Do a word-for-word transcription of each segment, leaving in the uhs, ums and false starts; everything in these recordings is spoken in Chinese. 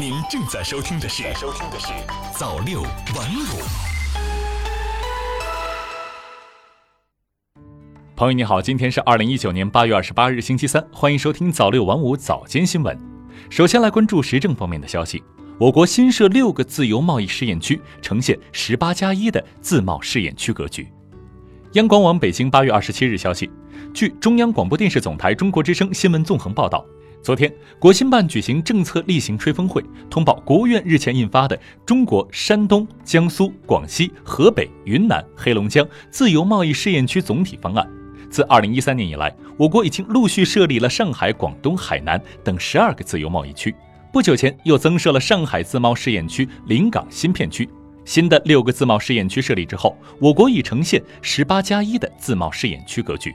您正在收听的是《收听的是早六晚五》。朋友你好，今天是二零一九年八月二十八日，星期三，欢迎收听《早六晚五》早间新闻。首先来关注时政方面的消息。我国新设六个自由贸易试验区，呈现十八加一的自贸试验区格局。央广网北京八月二十七日消息，据中央广播电视总台中国之声新闻纵横报道。昨天，国新办举行政策例行吹风会，通报国务院日前印发的《中国山东、江苏、广西、河北、云南、黑龙江自由贸易试验区总体方案》。自二零一三年以来，我国已经陆续设立了上海、广东、海南等十二个自由贸易区。不久前，又增设了上海自贸试验区、临港新片区。新的六个自贸试验区设立之后，我国已呈现十八加一的自贸试验区格局。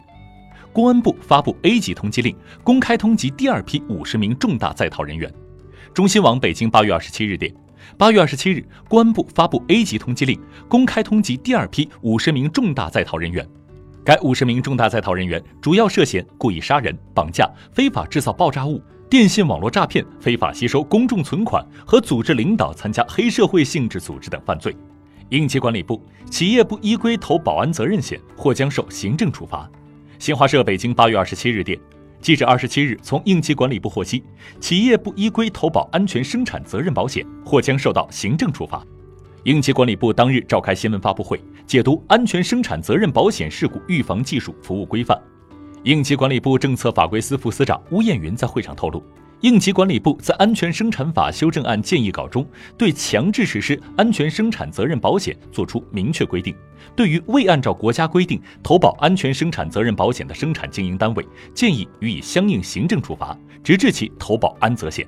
公安部发布 A 级通缉令，公开通缉第二批五十名重大在逃人员。中新网北京八月二十七日电，八月二十七日，公安部发布 A 级通缉令，公开通缉第二批五十名重大在逃人员。该五十名重大在逃人员主要涉嫌故意杀人、绑架、非法制造爆炸物、电信网络诈骗、非法吸收公众存款和组织领导参加黑社会性质组织等犯罪。应急管理部，企业不依规投保安责任险，或将受行政处罚。新华社北京八月二十七日电，记者二十七日从应急管理部获悉，企业不依规投保安全生产责任保险，或将受到行政处罚。应急管理部当日召开新闻发布会，解读《安全生产责任保险事故预防技术服务规范》。应急管理部政策法规司副司长邬彦云在会上透露，应急管理部在《安全生产法修正案建议稿》中，对强制实施安全生产责任保险作出明确规定。对于未按照国家规定投保安全生产责任保险的生产经营单位，建议予以相应行政处罚，直至其投保安责险。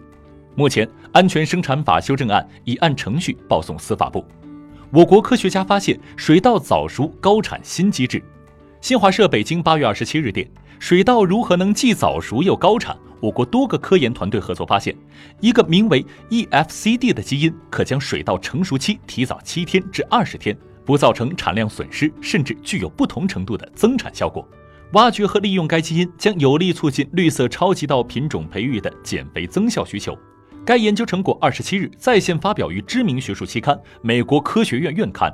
目前，《安全生产法修正案》已按程序报送司法部。我国科学家发现水稻早熟高产新机制。新华社北京八月二十七日电，水稻如何能既早熟又高产？我国多个科研团队合作发现，一个名为 E F C D 的基因可将水稻成熟期提早七天至二十天，不造成产量损失，甚至具有不同程度的增产效果。挖掘和利用该基因将有力促进绿色超级稻品种培育的减肥增效需求。该研究成果二十七日在线发表于知名学术期刊《美国科学院》院刊。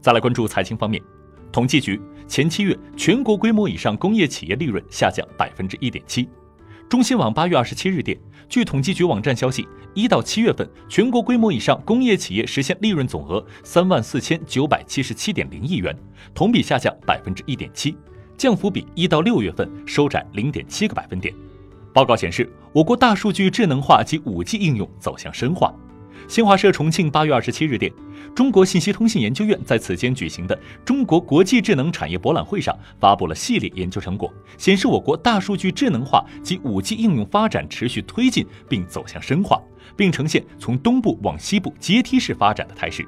再来关注财经方面，统计局前七月全国规模以上工业企业利润下降百分之一点七。中新网八月二十七日电，据统计局网站消息，一到七月份，全国规模以上工业企业实现利润总额三万四千九百七十七点零亿元，同比下降百分之一点七，降幅比一到六月份收窄零点七个百分点。报告显示，我国大数据智能化及五 G 应用走向深化。新华社重庆八月二十七日电，中国信息通信研究院在此间举行的中国国际智能产业博览会上发布了系列研究成果，显示我国大数据智能化及 五 G 应用发展持续推进并走向深化，并呈现从东部往西部阶梯式发展的态势。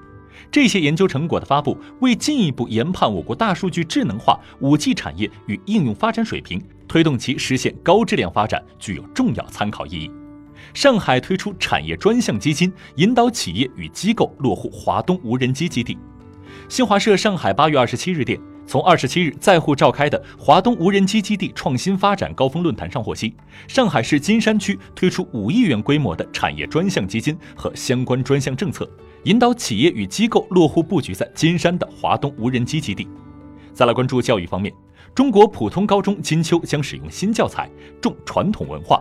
这些研究成果的发布，为进一步研判我国大数据智能化、 五 G 产业与应用发展水平，推动其实现高质量发展具有重要参考意义。上海推出产业专项基金，引导企业与机构落户华东无人机基地。新华社上海八月二十七日电，从二十七日在沪召开的华东无人机基地创新发展高峰论坛上获悉，上海市金山区推出五亿元规模的产业专项基金和相关专项政策，引导企业与机构落户布局在金山的华东无人机基地。再来关注教育方面，中国普通高中今秋将使用新教材，重传统文化。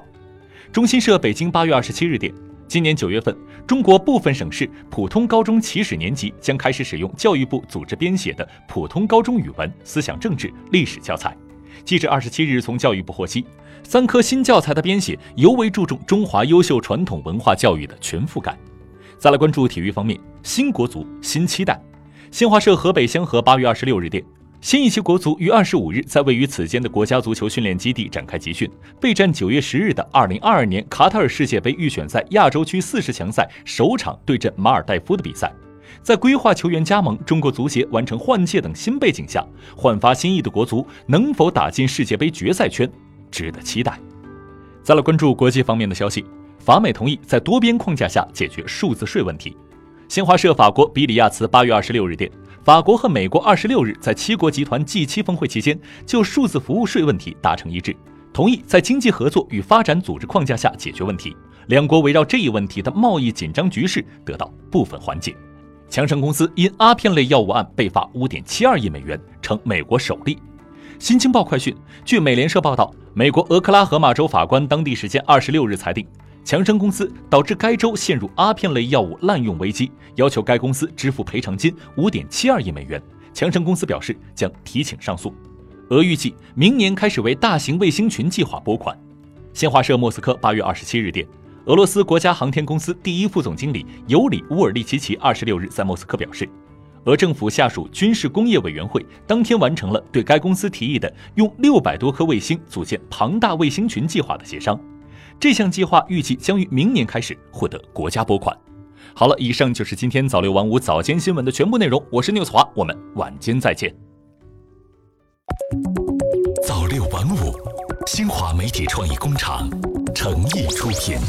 中新社北京八月二十七日电，今年九月份，中国部分省市普通高中起始年级将开始使用教育部组织编写的普通高中语文、思想政治、历史教材。记者二十七日从教育部获悉，三科新教材的编写尤为注重中华优秀传统文化教育的全覆盖。再来关注体育方面，新国足新期待。新华社河北香河八月二十六日电，新一期国足于二十五日在位于此间的国家足球训练基地展开集训，备战九月十日的二零二二年卡塔尔世界杯预选赛亚洲区四十强赛首场对阵马尔代夫的比赛。在规划球员加盟、中国足协完成换届等新背景下，焕发新意的国足能否打进世界杯决赛圈，值得期待。再来关注国际方面的消息，法美同意在多边框架下解决数字税问题。新华社法国比里亚茨八月二十六日电，法国和美国二十六日在七国集团 G 七 峰会期间就数字服务税问题达成一致，同意在经济合作与发展组织框架下解决问题，两国围绕这一问题的贸易紧张局势得到部分缓解。强生公司因阿片类药物案被罚 五点七二亿美元，成美国首例。新京报快讯，据美联社报道，美国俄克拉荷马州法官当地时间二十六日裁定，强生公司导致该州陷入阿片类药物滥用危机，要求该公司支付赔偿金 五点七二亿美元。强生公司表示将提请上诉。俄预计明年开始为大型卫星群计划拨款。新华社莫斯科八月二十七日电，俄罗斯国家航天公司第一副总经理尤里·乌尔利奇奇二十六日在莫斯科表示，俄政府下属军事工业委员会当天完成了对该公司提议的用六百多颗卫星组建庞大卫星群计划的协商。这项计划预计将于明年开始获得国家拨款。好了，以上就是今天早六晚五早间新闻的全部内容，我是牛子华，我们晚间再见。早六晚五，新华媒体创意工厂诚意出品。